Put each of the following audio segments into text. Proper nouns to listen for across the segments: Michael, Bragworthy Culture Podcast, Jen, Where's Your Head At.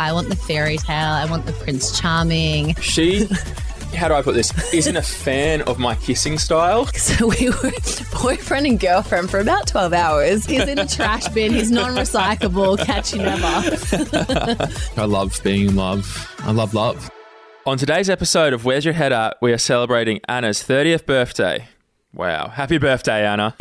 I want the fairy tale. I want the Prince Charming. She... how do I put this? Isn't a fan of my kissing style. So we were boyfriend and girlfriend for about 12 hours. He's in a trash bin. He's non-recyclable. Catch you never. I love being in love. I love love. On today's episode of Where's Your Head At, we are celebrating Anna's 30th birthday. Wow. Happy birthday, Anna.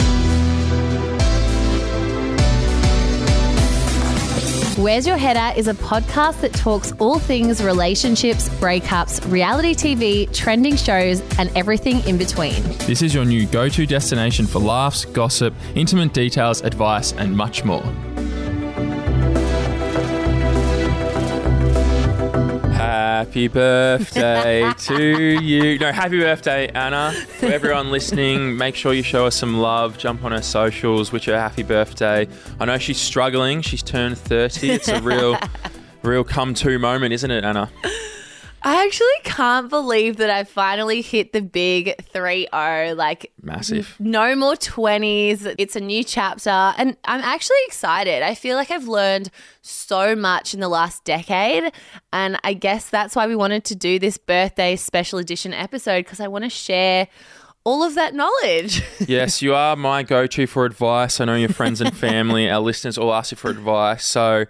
Where's Your Head At is a podcast that talks all things relationships, breakups, reality TV, trending shows, and everything in between. This is your new go-to destination for laughs, gossip, intimate details, advice, and much more. Happy birthday to you. No, happy birthday, Anna. For everyone listening, make sure you show us some love. Jump on her socials, wish her a happy birthday. I know she's struggling. She's turned 30. It's a real come-to moment, isn't it, Anna? I actually can't believe that I finally hit the big 3-0, like massive. No more 20s. It's a new chapter and I'm actually excited. I feel like I've learned so much in the last decade and I guess that's why we wanted to do this birthday special edition episode because I want to share all of that knowledge. Yes, you are my go-to for advice. I know your friends and family, our listeners all ask you for advice. So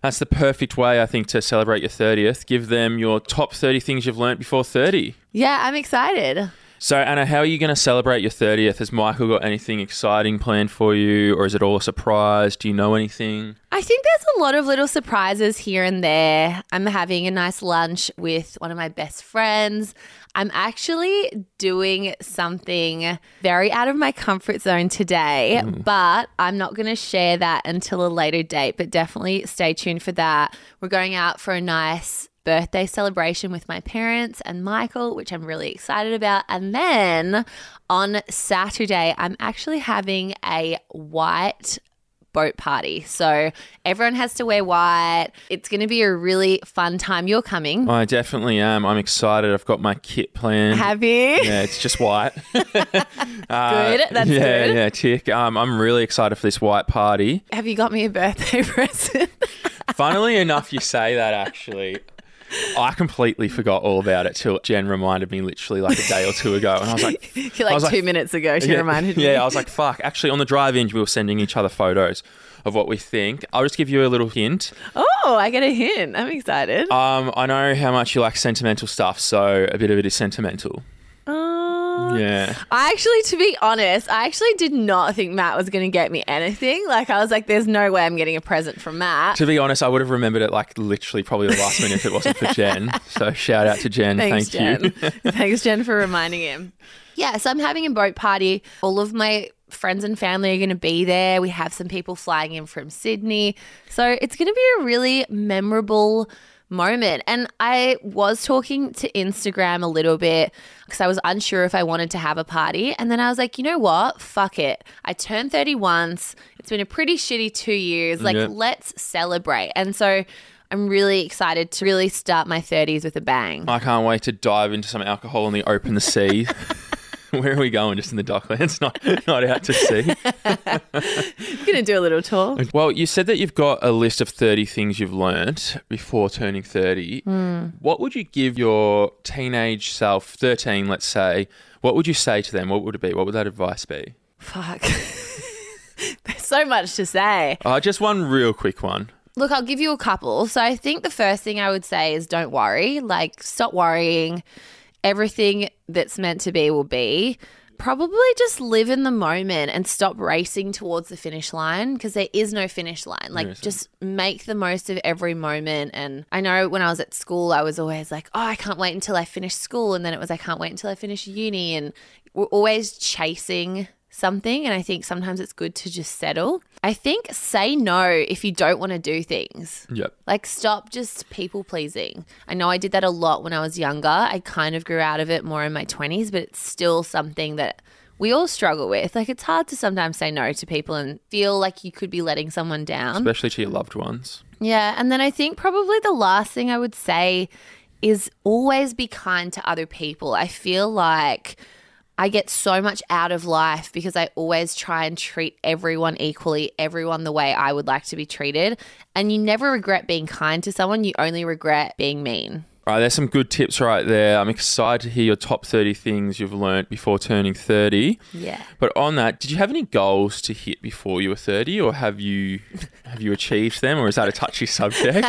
that's the perfect way, I think, to celebrate your 30th. Give them your top 30 things you've learnt before 30. Yeah, I'm excited. So, Anna, how are you going to celebrate your 30th? Has Michael got anything exciting planned for you or is it all a surprise? Do you know anything? I think there's a lot of little surprises here and there. I'm having a nice lunch with one of my best friends. I'm actually doing something very out of my comfort zone today, but I'm not going to share that until a later date, but definitely stay tuned for that. We're going out for a nice birthday celebration with my parents and Michael, which I'm really excited about. And then on Saturday, I'm actually having a white boat party. So everyone has to wear white. It's going to be a really fun time. You're coming. I definitely am. I'm excited. I've got my kit planned. Have you? Yeah, it's just white. Good. That's good. Yeah, tick. I'm really excited for this white party. Have you got me a birthday present? Funnily enough, you say that actually. I completely forgot all about it till Jen reminded me literally like a day or two ago. And I was like... Two minutes ago, she reminded me. Yeah, I was like, fuck. Actually, on the drive-in, we were sending each other photos of what we think. I'll just give you a little hint. Oh, I get a hint. I'm excited. I know how much you like sentimental stuff, so a bit of it is sentimental. Yeah. To be honest, I actually did not think Matt was going to get me anything. Like, I was like, there's no way I'm getting a present from Matt. To be honest, I would have remembered it like literally probably the last minute if it wasn't for Jen. So, shout out to Jen. Thanks, Jen. Thanks, Jen, for reminding him. Yeah, so I'm having a boat party. All of my friends and family are going to be there. We have some people flying in from Sydney. So, it's going to be a really memorable moment. And I was talking to Instagram a little bit because I was unsure if I wanted to have a party. And then I was like, you know what? Fuck it. I turned 30 once. It's been a pretty shitty 2 years. Like, Let's celebrate. And so I'm really excited to really start my 30s with a bang. I can't wait to dive into some alcohol in the open sea. Where are we going? Just in the Docklands, not out to sea. I'm going to do a little tour. Well, you said that you've got a list of 30 things you've learnt before turning 30. What would you give your teenage self, 13, let's say, what would you say to them? What would it be? What would that advice be? Fuck. There's so much to say. Just one real quick one. Look, I'll give you a couple. So I think the first thing I would say is don't worry. Like, stop worrying. Everything that's meant to be will be. Probably just live in the moment and stop racing towards the finish line because there is no finish line. Like, just make the most of every moment. And I know when I was at school, I was always like, oh, I can't wait until I finish school. And then it was, I can't wait until I finish uni. And we're always chasing something. And I think sometimes it's good to just settle. I think say no if you don't want to do things. Yep. Like, stop just people pleasing. I know I did that a lot when I was younger. I kind of grew out of it more in my 20s, but it's still something that we all struggle with. Like, it's hard to sometimes say no to people and feel like you could be letting someone down. Especially to your loved ones. Yeah. And then I think probably the last thing I would say is always be kind to other people. I feel like I get so much out of life because I always try and treat everyone equally, everyone the way I would like to be treated. And you never regret being kind to someone. You only regret being mean. All right, there's some good tips right there. I'm excited to hear your top 30 things you've learned before turning 30. Yeah. But on that, did you have any goals to hit before you were 30, or have you achieved them, or is that a touchy subject?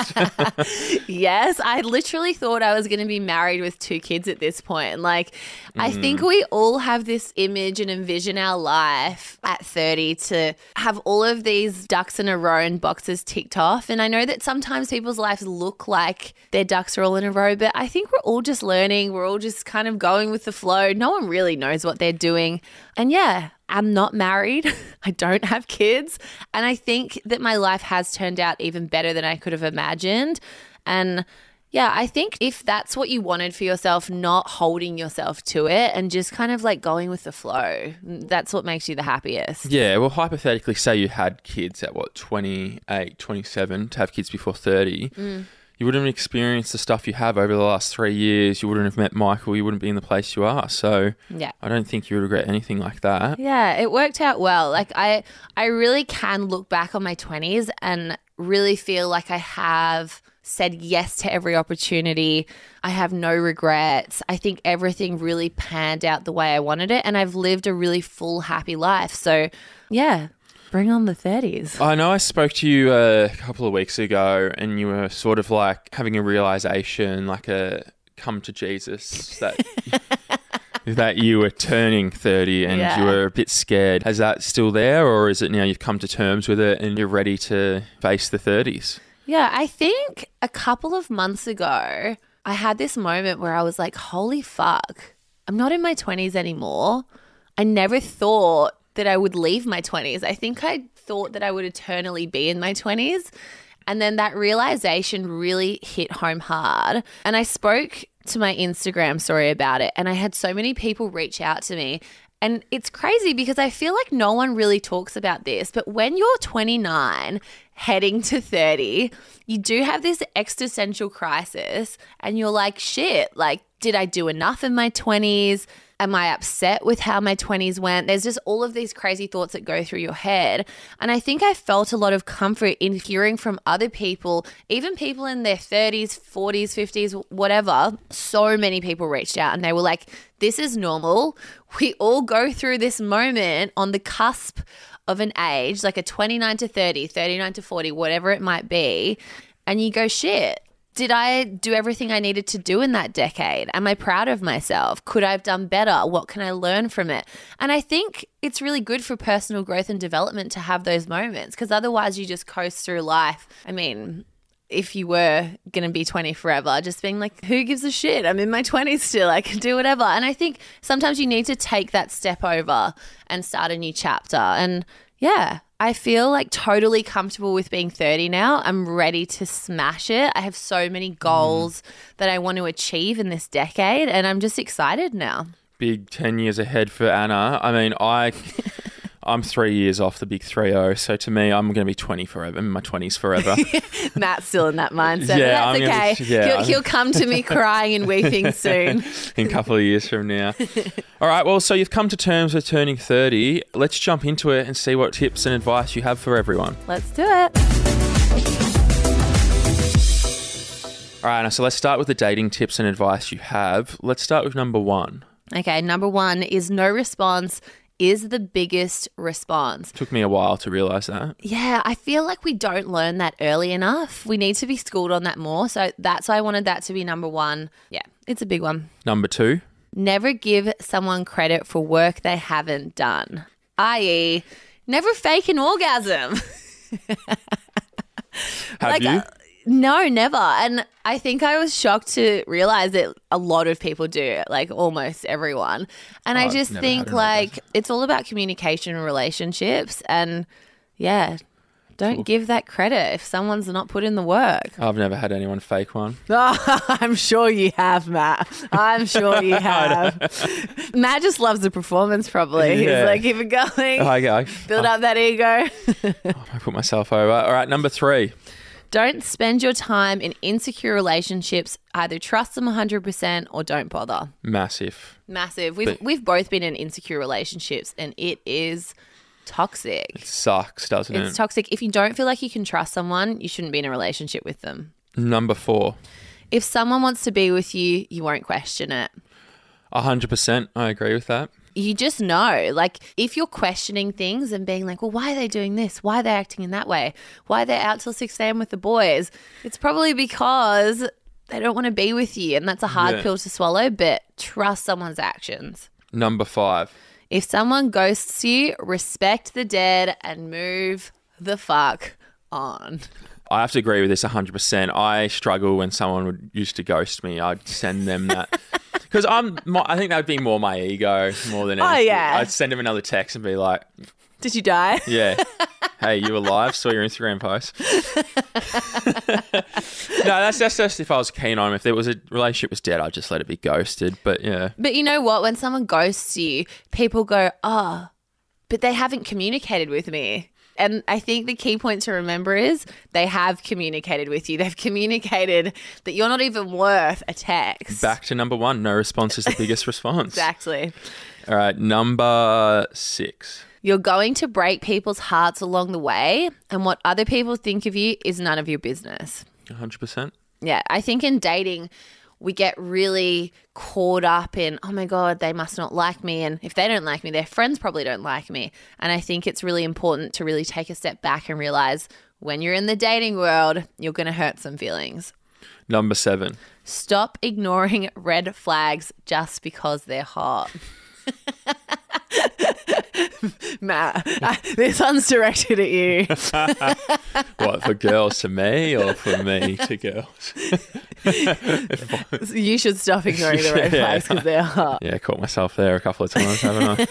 Yes, I literally thought I was going to be married with 2 kids at this point. Like, I think we all have this image and envision our life at 30 to have all of these ducks in a row and boxes ticked off. And I know that sometimes people's lives look like their ducks are all in a row. But I think we're all just learning. We're all just kind of going with the flow. No one really knows what they're doing. And yeah, I'm not married. I don't have kids. And I think that my life has turned out even better than I could have imagined. And yeah, I think if that's what you wanted for yourself, not holding yourself to it and just kind of like going with the flow, that's what makes you the happiest. Yeah, well, hypothetically, say you had kids at what, 28, 27, to have kids before 30. You wouldn't have experienced the stuff you have over the last 3 years. You wouldn't have met Michael. You wouldn't be in the place you are. So yeah, I don't think you would regret anything like that. Yeah, it worked out well. Like I really can look back on my 20s and really feel like I have said yes to every opportunity. I have no regrets. I think everything really panned out the way I wanted it, and I've lived a really full, happy life. So yeah. Bring on the 30s. I know I spoke to you a couple of weeks ago and you were sort of like having a realization, like a come to Jesus that that you were turning 30 and you were a bit scared. Is that still there, or is it now you've come to terms with it and you're ready to face the 30s? Yeah, I think a couple of months ago, I had this moment where I was like, holy fuck, I'm not in my 20s anymore. I never thought that I would leave my 20s. I think I thought that I would eternally be in my 20s. And then that realization really hit home hard. And I spoke to my Instagram story about it, and I had so many people reach out to me. And it's crazy because I feel like no one really talks about this, but when you're 29 heading to 30, you do have this existential crisis and you're like, shit, like, did I do enough in my 20s? Am I upset with how my 20s went? There's just all of these crazy thoughts that go through your head. And I think I felt a lot of comfort in hearing from other people, even people in their 30s, 40s, 50s, whatever. So many people reached out and they were like, this is normal. We all go through this moment on the cusp of an age, like a 29 to 30, 39 to 40, whatever it might be. And you go, shit. Did I do everything I needed to do in that decade? Am I proud of myself? Could I have done better? What can I learn from it? And I think it's really good for personal growth and development to have those moments, because otherwise you just coast through life. I mean, if you were going to be 20 forever, just being like, who gives a shit? I'm in my 20s still. I can do whatever. And I think sometimes you need to take that step over and start a new chapter. And yeah, I feel like totally comfortable with being 30 now. I'm ready to smash it. I have so many goals that I want to achieve in this decade, and I'm just excited now. Big 10 years ahead for Anna. I mean, I'm 3 years off the big 3-0, so to me, I'm going to be 20 forever, in my 20s forever. Matt's still in that mindset. Yeah, that's okay. He'll come to me crying and weeping soon. In a couple of years from now. All right, well, so you've come to terms with turning 30. Let's jump into it and see what tips and advice you have for everyone. Let's do it. All right, so let's start with the dating tips and advice you have. Let's start with number one. Okay, number one is no response is the biggest response. Took me a while to realise that. Yeah, I feel like we don't learn that early enough. We need to be schooled on that more. So that's why I wanted that to be number one. Yeah, it's a big one. Number two. Never give someone credit for work they haven't done, i.e. never fake an orgasm. Have you? No, never. And I think I was shocked to realise that a lot of people do, like almost everyone. And I just think like it's all about communication and relationships, and yeah, don't give that credit if someone's not put in the work. I've never had anyone fake one. Oh, I'm sure you have, Matt. I'm sure you have. Matt just loves the performance probably. Yeah. He's like, keep it going. Build up that ego. I put myself over. All right, number three. Don't spend your time in insecure relationships. Either trust them 100% or don't bother. Massive. We've both been in insecure relationships and it is toxic. It sucks, doesn't it? It's toxic. If you don't feel like you can trust someone, you shouldn't be in a relationship with them. Number 4. If someone wants to be with you, you won't question it. 100%. I agree with that. You just know, like if you're questioning things and being like, well, why are they doing this? Why are they acting in that way? Why are they out till 6 a.m. with the boys? It's probably because they don't want to be with you, and that's a hard pill to swallow, but trust someone's actions. Number 5. If someone ghosts you, respect the dead and move the fuck on. I have to agree with this 100%. I struggle when someone used to ghost me. I'd send them that. Because I think that would be more my ego more than anything. Oh, yeah. I'd send him another text and be like, did you die? Yeah. Hey, you alive? Saw your Instagram post. No, that's just if I was keen on him. If there was a relationship was dead, I'd just let it be ghosted. But yeah. But you know what? When someone ghosts you, people go, oh, but they haven't communicated with me. And I think the key point to remember is they have communicated with you. They've communicated that you're not even worth a text. Back to number 1. No response is the biggest response. Exactly. All right. Number 6. You're going to break people's hearts along the way, and what other people think of you is none of your business. 100%. Yeah. I think in dating, we get really caught up in, oh my God, they must not like me. And if they don't like me, their friends probably don't like me. And I think it's really important to really take a step back and realize when you're in the dating world, you're going to hurt some feelings. Number 7. Stop ignoring red flags just because they're hot. Matt, this one's directed at you. What, for girls to me or for me to girls? You should stop ignoring the red flags because they're hot. Yeah, caught myself there a couple of times, haven't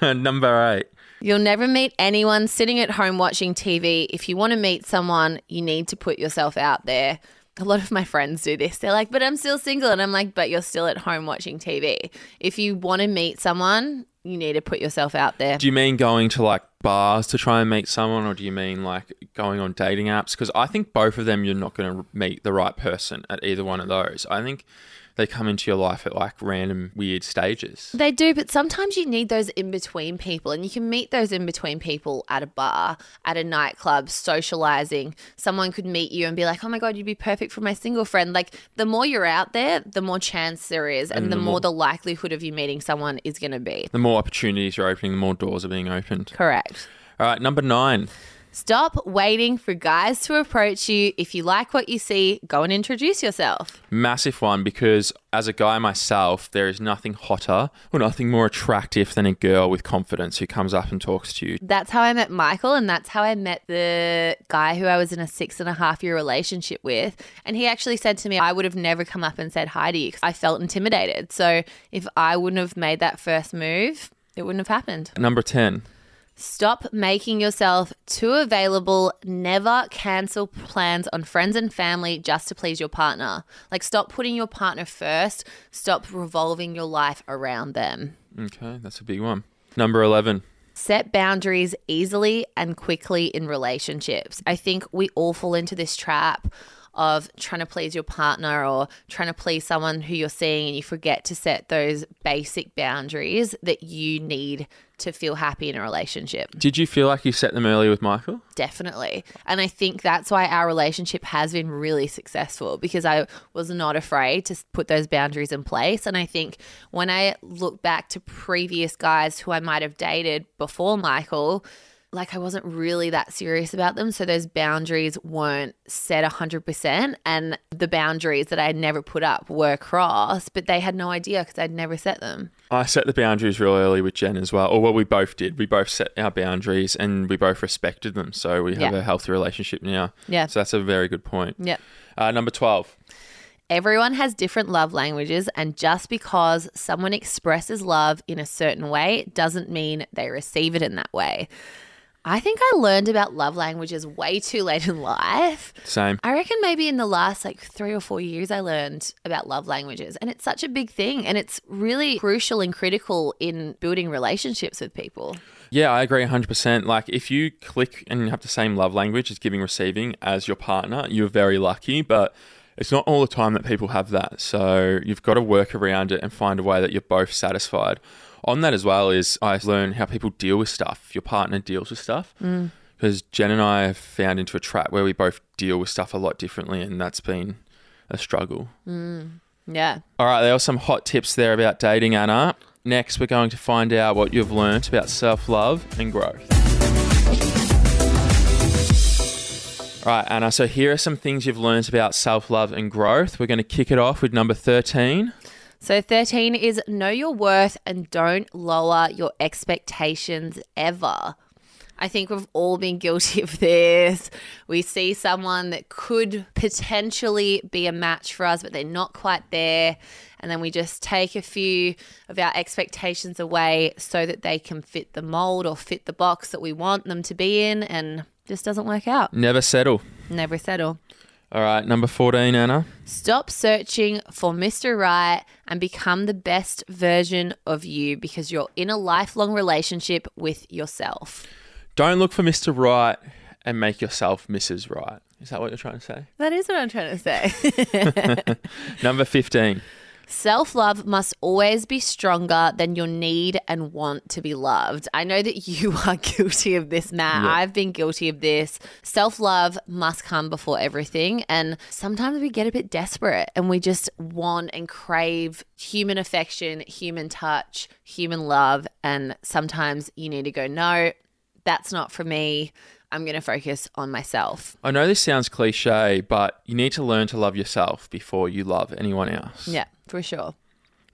I? Number 8. You'll never meet anyone sitting at home watching TV. If you want to meet someone, you need to put yourself out there. A lot of my friends do this. They're like, but I'm still single. And I'm like, but you're still at home watching TV. If you want to meet someone, you need to put yourself out there. Do you mean going to like bars to try and meet someone, or do you mean like going on dating apps? Because I think both of them, you're not going to meet the right person at either one of those. I think they come into your life at like random weird stages. They do, but sometimes you need those in-between people, and you can meet those in-between people at a bar, at a nightclub, socializing. Someone could meet you and be like, oh my God, you'd be perfect for my single friend. Like the more you're out there, the more chance there is, and the more the likelihood of you meeting someone is going to be. The more opportunities you're opening, the more doors are being opened. Correct. All right, number 9. Stop waiting for guys to approach you. If you like what you see, go and introduce yourself. Massive one, because as a guy myself, there is nothing hotter or nothing more attractive than a girl with confidence who comes up and talks to you. That's how I met Michael, and that's how I met the guy who I was in a 6.5-year relationship with. And he actually said to me, I would have never come up and said hi to you because I felt intimidated. So if I wouldn't have made that first move, it wouldn't have happened. Number 10. Stop making yourself too available. Never cancel plans on friends and family just to please your partner. Like, stop putting your partner first. Stop revolving your life around them. Okay, that's a big one. Number 11. Set boundaries easily and quickly in relationships. I think we all fall into this trap of trying to please your partner or trying to please someone who you're seeing, and you forget to set those basic boundaries that you need to feel happy in a relationship. Did you feel like you set them early with Michael? Definitely. And I think that's why our relationship has been really successful, because I was not afraid to put those boundaries in place. And I think when I look back to previous guys who I might have dated before Michael, like I wasn't really that serious about them. So those boundaries weren't set 100%, and the boundaries that I had never put up were crossed, but they had no idea because I'd never set them. I set the boundaries real early with Jen as well. Or what we both did. We both set our boundaries and we both respected them. So we have a healthy relationship now. Yeah. So that's a very good point. Yeah. Number 12. Everyone has different love languages, and just because someone expresses love in a certain way doesn't mean they receive it in that way. I think I learned about love languages way too late in life. Same. I reckon maybe in the last 3 or 4 years I learned about love languages, and it's such a big thing, and it's really crucial and critical in building relationships with people. Yeah, I agree 100%. Like, if you click and you have the same love language as giving, receiving as your partner, you're very lucky, but it's not all the time that people have that. So you've got to work around it and find a way that you're both satisfied. On that as well is I learn how people deal with stuff. Your partner deals with stuff. Because Jen and I have found into a trap where we both deal with stuff a lot differently, and that's been a struggle. Yeah. All right, there are some hot tips there about dating, Anna. Next, we're going to find out what you've learnt about self-love and growth. All right, Anna, so here are some things you've learnt about self-love and growth. We're going to kick it off with number 13. So 13 is know your worth and don't lower your expectations ever. I think we've all been guilty of this. We see someone that could potentially be a match for us, but they're not quite there. And then we just take a few of our expectations away so that they can fit the mold or fit the box that we want them to be in, and just doesn't work out. Never settle. Never settle. All right, number 14, Anna. Stop searching for Mr. Right and become the best version of you, because you're in a lifelong relationship with yourself. Don't look for Mr. Right and make yourself Mrs. Right. Is that what you're trying to say? That is what I'm trying to say. Number 15. Self-love must always be stronger than your need and want to be loved. I know that you are guilty of this, Matt. Yeah. I've been guilty of this. Self-love must come before everything. And sometimes we get a bit desperate and we just want and crave human affection, human touch, human love. And sometimes you need to go, no, that's not for me. I'm going to focus on myself. I know this sounds cliche, but you need to learn to love yourself before you love anyone else. Yeah, for sure.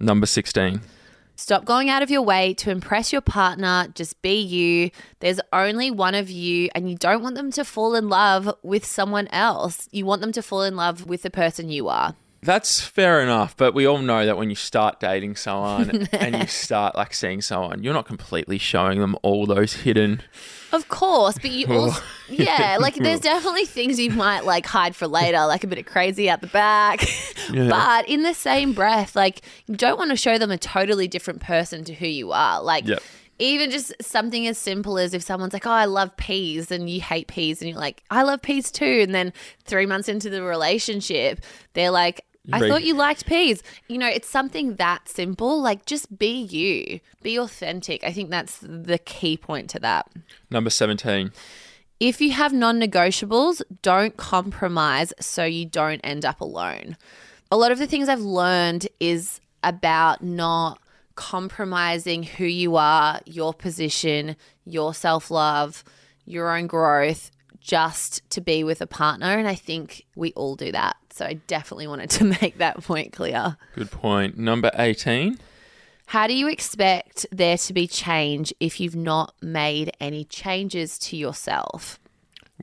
Number 16. Stop going out of your way to impress your partner. Just be you. There's only one of you, and you don't want them to fall in love with someone else. You want them to fall in love with the person you are. That's fair enough, but we all know that when you start dating someone and you start like seeing someone, you're not completely showing them all those hidden. Of course, but you also, yeah, like there's definitely things you might like hide for later, like a bit of crazy out the back. Yeah. But in the same breath, like you don't want to show them a totally different person to who you are. Like even just something as simple as if someone's like, oh, I love peas, and you hate peas, and you're like, I love peas too. And then 3 months into the relationship, they're like, I thought you liked peas. You know, it's something that simple. Like, just be you. Be authentic. I think that's the key point to that. Number 17. If you have non-negotiables, don't compromise so you don't end up alone. A lot of the things I've learned is about not compromising who you are, your position, your self-love, your own growth, just to be with a partner. And I think we all do that. So I definitely wanted to make that point clear. Good point. Number 18. How do you expect there to be change if you've not made any changes to yourself?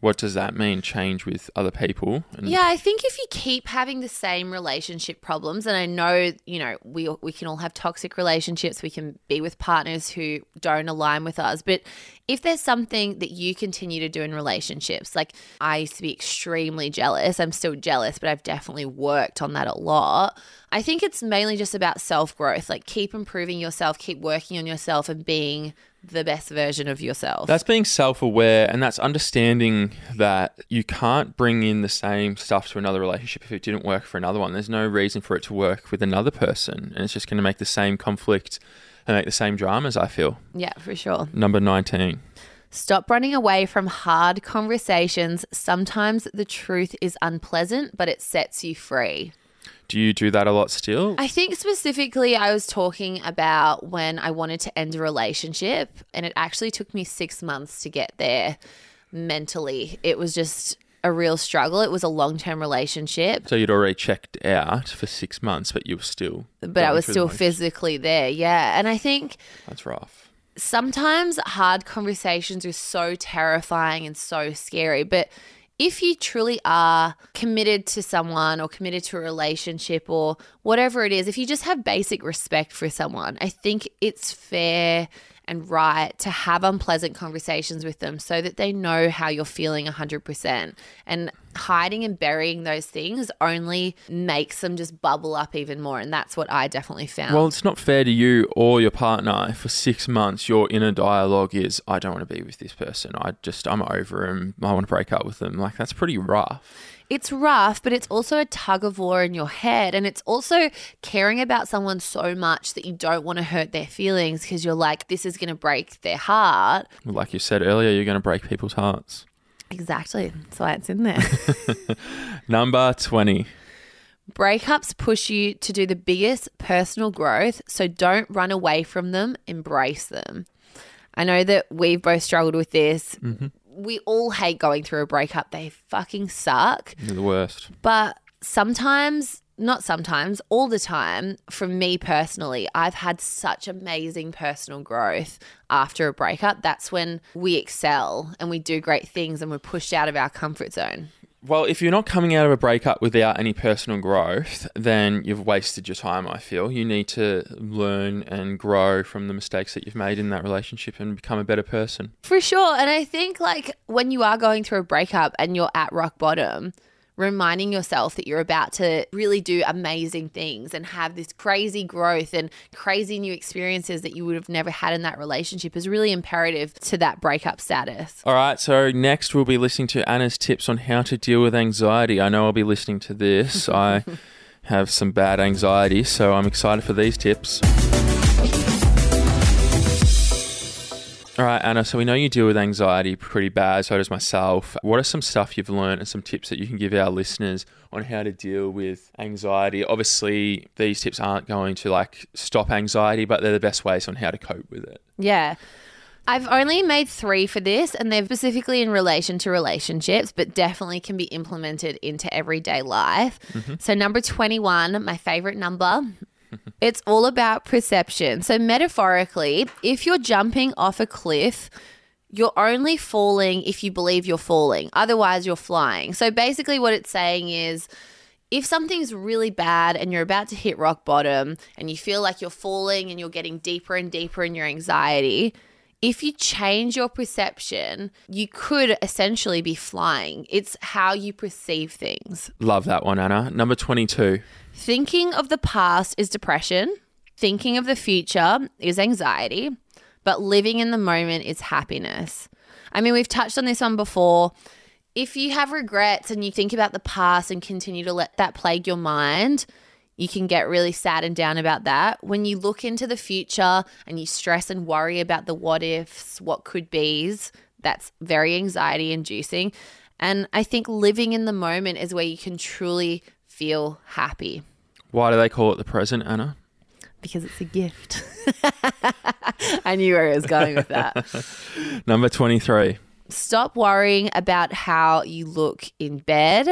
What does that mean, change with other people? Yeah, I think if you keep having the same relationship problems, and I know, you know, we can all have toxic relationships. We can be with partners who don't align with us. But if there's something that you continue to do in relationships, like I used to be extremely jealous. I'm still jealous, but I've definitely worked on that a lot. I think it's mainly just about self-growth, like keep improving yourself, keep working on yourself and being the best version of yourself. That's being self-aware, and that's understanding that you can't bring in the same stuff to another relationship if it didn't work for another one. There's no reason for it to work with another person, and it's just going to make the same conflict and make the same dramas, I feel. Yeah, for sure. Number 19. Stop running away from hard conversations. Sometimes the truth is unpleasant, but it sets you free. Do you do that a lot still? I think specifically I was talking about when I wanted to end a relationship, and it actually took me 6 months to get there mentally. It was just a real struggle. It was a long-term relationship. So you'd already checked out for 6 months, but you were still... But I was still physically there, yeah. And I think... That's rough. Sometimes hard conversations are so terrifying and so scary, but... If you truly are committed to someone or committed to a relationship or whatever it is, if you just have basic respect for someone, I think it's fair and write, to have unpleasant conversations with them so that they know how you're feeling 100%. And hiding and burying those things only makes them just bubble up even more. And that's what I definitely found. Well, it's not fair to you or your partner. For 6 months, your inner dialogue is, I don't want to be with this person. I'm over him. I want to break up with them. Like, that's pretty rough. It's rough, but it's also a tug of war in your head. And it's also caring about someone so much that you don't want to hurt their feelings because you're like, this is going to break their heart. Like you said earlier, you're going to break people's hearts. Exactly. That's why it's in there. Number 20. Breakups push you to do the biggest personal growth, so don't run away from them. Embrace them. I know that we've both struggled with this. Mm-hmm. We all hate going through a breakup. They fucking suck. They're the worst. But sometimes, not sometimes, all the time, from me personally, I've had such amazing personal growth after a breakup. That's when we excel and we do great things and we're pushed out of our comfort zone. Well, if you're not coming out of a breakup without any personal growth, then you've wasted your time, I feel. You need to learn and grow from the mistakes that you've made in that relationship and become a better person. For sure. And I think, like, when you are going through a breakup and you're at rock bottom, reminding yourself that you're about to really do amazing things and have this crazy growth and crazy new experiences that you would have never had in that relationship is really imperative to that breakup status. All right, so next we'll be listening to Anna's tips on how to deal with anxiety. I know I'll be listening to this. I have some bad anxiety, so I'm excited for these tips. All right, Anna, so we know you deal with anxiety pretty bad, so does myself. What are some stuff you've learned and some tips that you can give our listeners on how to deal with anxiety? Obviously, these tips aren't going to like stop anxiety, but they're the best ways on how to cope with it. Yeah. I've only made 3 for this, and they're specifically in relation to relationships, but definitely can be implemented into everyday life. Mm-hmm. So number 21, my favorite number. It's all about perception. So metaphorically, if you're jumping off a cliff, you're only falling if you believe you're falling. Otherwise, you're flying. So basically what it's saying is, if something's really bad and you're about to hit rock bottom and you feel like you're falling and you're getting deeper and deeper in your anxiety, if you change your perception, you could essentially be flying. It's how you perceive things. Love that one, Anna. Number 22. Thinking of the past is depression. Thinking of the future is anxiety. But living in the moment is happiness. I mean, we've touched on this one before. If you have regrets and you think about the past and continue to let that plague your mind, you can get really sad and down about that. When you look into the future and you stress and worry about the what ifs, what could be's, that's very anxiety inducing. And I think living in the moment is where you can truly feel happy. Why do they call it the present, Anna? Because it's a gift. I knew where it was going with that. Number 23. Stop worrying about how you look in bed.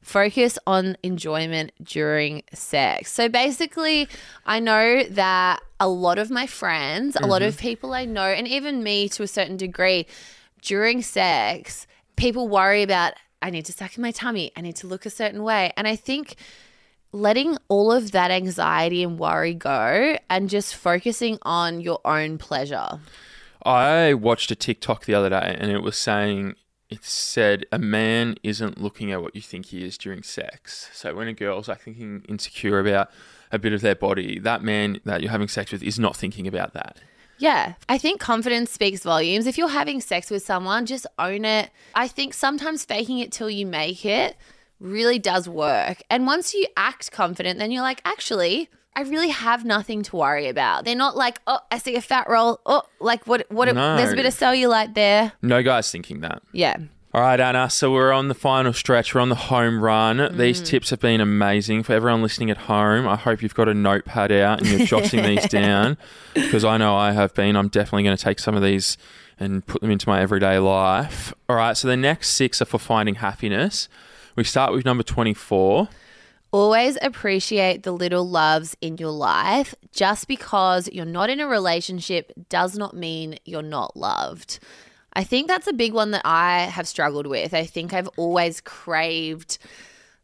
Focus on enjoyment during sex. So basically, I know that a lot of my friends, a lot of people I know, and even me to a certain degree, during sex, people worry about, I need to suck in my tummy, I need to look a certain way. And I think letting all of that anxiety and worry go and just focusing on your own pleasure. I watched a TikTok the other day and it said a man isn't looking at what you think he is during sex. So when a girl's like thinking insecure about a bit of their body, that man that you're having sex with is not thinking about that. Yeah. I think confidence speaks volumes. If you're having sex with someone, just own it. I think sometimes faking it till you make it really does work. And once you act confident, then you're like, actually, I really have nothing to worry about. They're not like, oh, I see a fat roll. Oh, like what? No. There's a bit of cellulite there. No guy's thinking that. Yeah. All right, Anna. So we're on the final stretch. We're on the home run. These tips have been amazing. For everyone listening at home, I hope you've got a notepad out and you're jotting these down, because I know I have been. I'm definitely going to take some of these and put them into my everyday life. All right. So the next 6 are for finding happiness. We start with number 24. Always appreciate the little loves in your life. Just because you're not in a relationship does not mean you're not loved. I think that's a big one that I have struggled with. I think I've always craved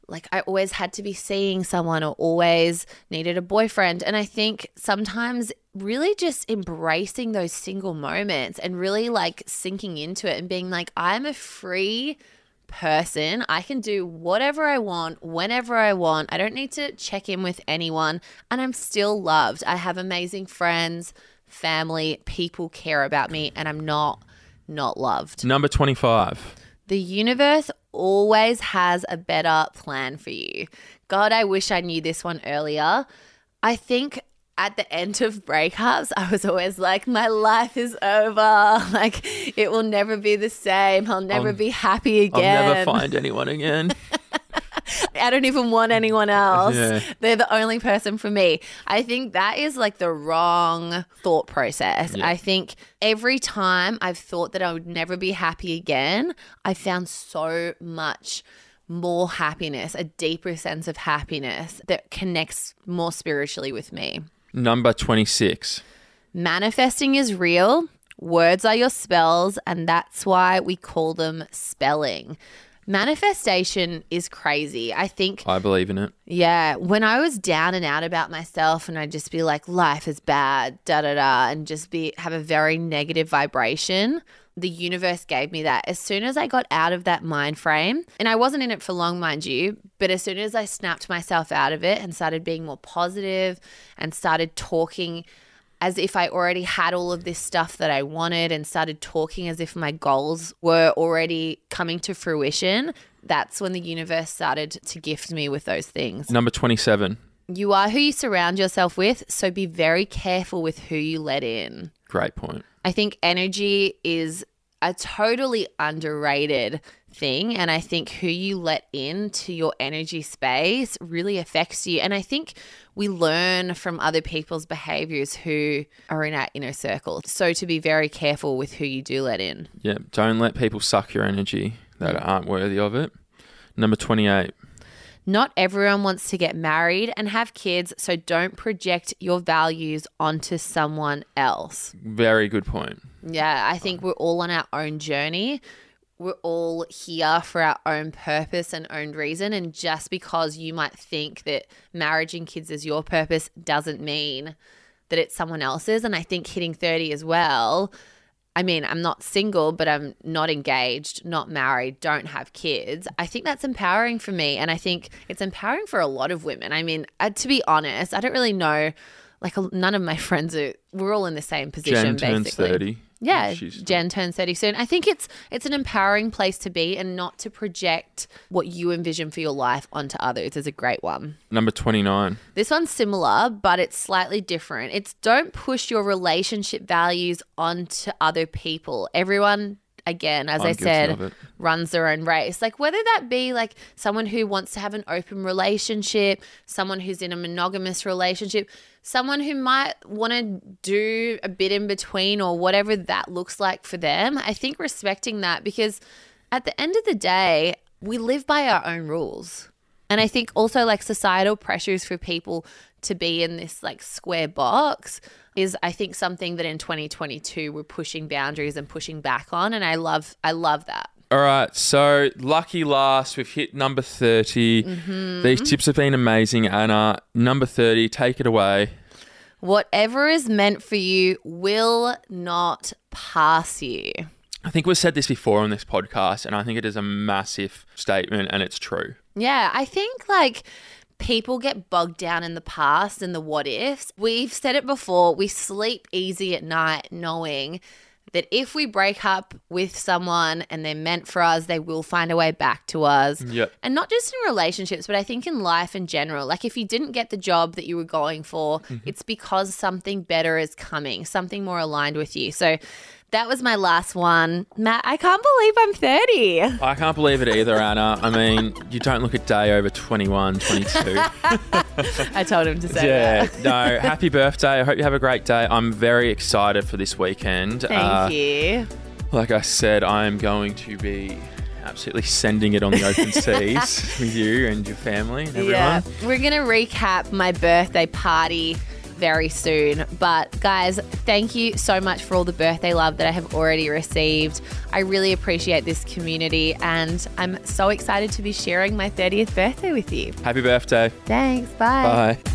like I always had to be seeing someone or always needed a boyfriend. And I think sometimes really just embracing those single moments and really like sinking into it and being like, I'm a free person. I can do whatever I want, whenever I want. I don't need to check in with anyone and I'm still loved. I have amazing friends, family, people care about me and I'm not loved. Number 25. The universe always has a better plan for you. God, I wish I knew this one earlier. I think at the end of breakups, I was always like, my life is over. Like, it will never be the same. I'll never be happy again. I'll never find anyone again. I don't even want anyone else. Yeah. They're the only person for me. I think that is like the wrong thought process. Yeah. I think every time I've thought that I would never be happy again, I found so much more happiness, a deeper sense of happiness that connects more spiritually with me. Number 26. Manifesting is real. Words are your spells, and that's why we call them spelling. Manifestation is crazy. I believe in it. Yeah. When I was down and out about myself and I'd just be like, life is bad, da-da-da, and just have a very negative vibration, the universe gave me that. As soon as I got out of that mind frame, and I wasn't in it for long, mind you, but as soon as I snapped myself out of it and started being more positive and started talking as if I already had all of this stuff that I wanted and started talking as if my goals were already coming to fruition, that's when the universe started to gift me with those things. Number 27. You are who you surround yourself with, so be very careful with who you let in. Great point. I think energy is a totally underrated thing, and I think who you let into your energy space really affects you. And I think we learn from other people's behaviors who are in our inner circle. So to be very careful with who you do let in. Yeah, don't let people suck your energy that aren't worthy of it. Number 28. Not everyone wants to get married and have kids, so don't project your values onto someone else. Very good point. Yeah, I think we're all on our own journey. We're all here for our own purpose and own reason. And just because you might think that marriage and kids is your purpose doesn't mean that it's someone else's. And I think hitting 30 as well, I mean, I'm not single, but I'm not engaged, not married, don't have kids. I think that's empowering for me. And I think it's empowering for a lot of women. I mean, to be honest, I don't really know. Like none of my friends we're all in the same position, basically. Jen turns 30. Yeah, Jen turns 30 soon. I think it's an empowering place to be and not to project what you envision for your life onto others is a great one. Number 29. This one's similar, but it's slightly different. It's don't push your relationship values onto other people. Everyone, again, as I said, runs their own race. Like whether that be like someone who wants to have an open relationship, someone who's in a monogamous relationship, someone who might want to do a bit in between or whatever that looks like for them. I think respecting that, because at the end of the day, we live by our own rules. And I think also like societal pressures for people to be in this like square box is I think something that in 2022 we're pushing boundaries and pushing back on, and I love that. All right, so lucky last, we've hit number 30. Mm-hmm. These tips have been amazing, Anna. Number 30, take it away. Whatever is meant for you will not pass you. I think we've said this before on this podcast, and I think it is a massive statement and it's true. Yeah, I think like people get bogged down in the past and the what ifs. We've said it before, we sleep easy at night knowing that if we break up with someone and they're meant for us, they will find a way back to us. Yep. And not just in relationships, but I think in life in general. Like if you didn't get the job that you were going for, it's because something better is coming, something more aligned with you. So that was my last one. Matt, I can't believe I'm 30. I can't believe it either, Anna. I mean, you don't look a day over 21, 22. I told him to say that. No, happy birthday. I hope you have a great day. I'm very excited for this weekend. Thank you. Like I said, I am going to be absolutely sending it on the open seas with you and your family and everyone. Yeah, we're going to recap my birthday party very soon. But guys, thank you so much for all the birthday love that I have already received. I really appreciate this community and I'm so excited to be sharing my 30th birthday with you. Happy birthday. Thanks. Bye. Bye.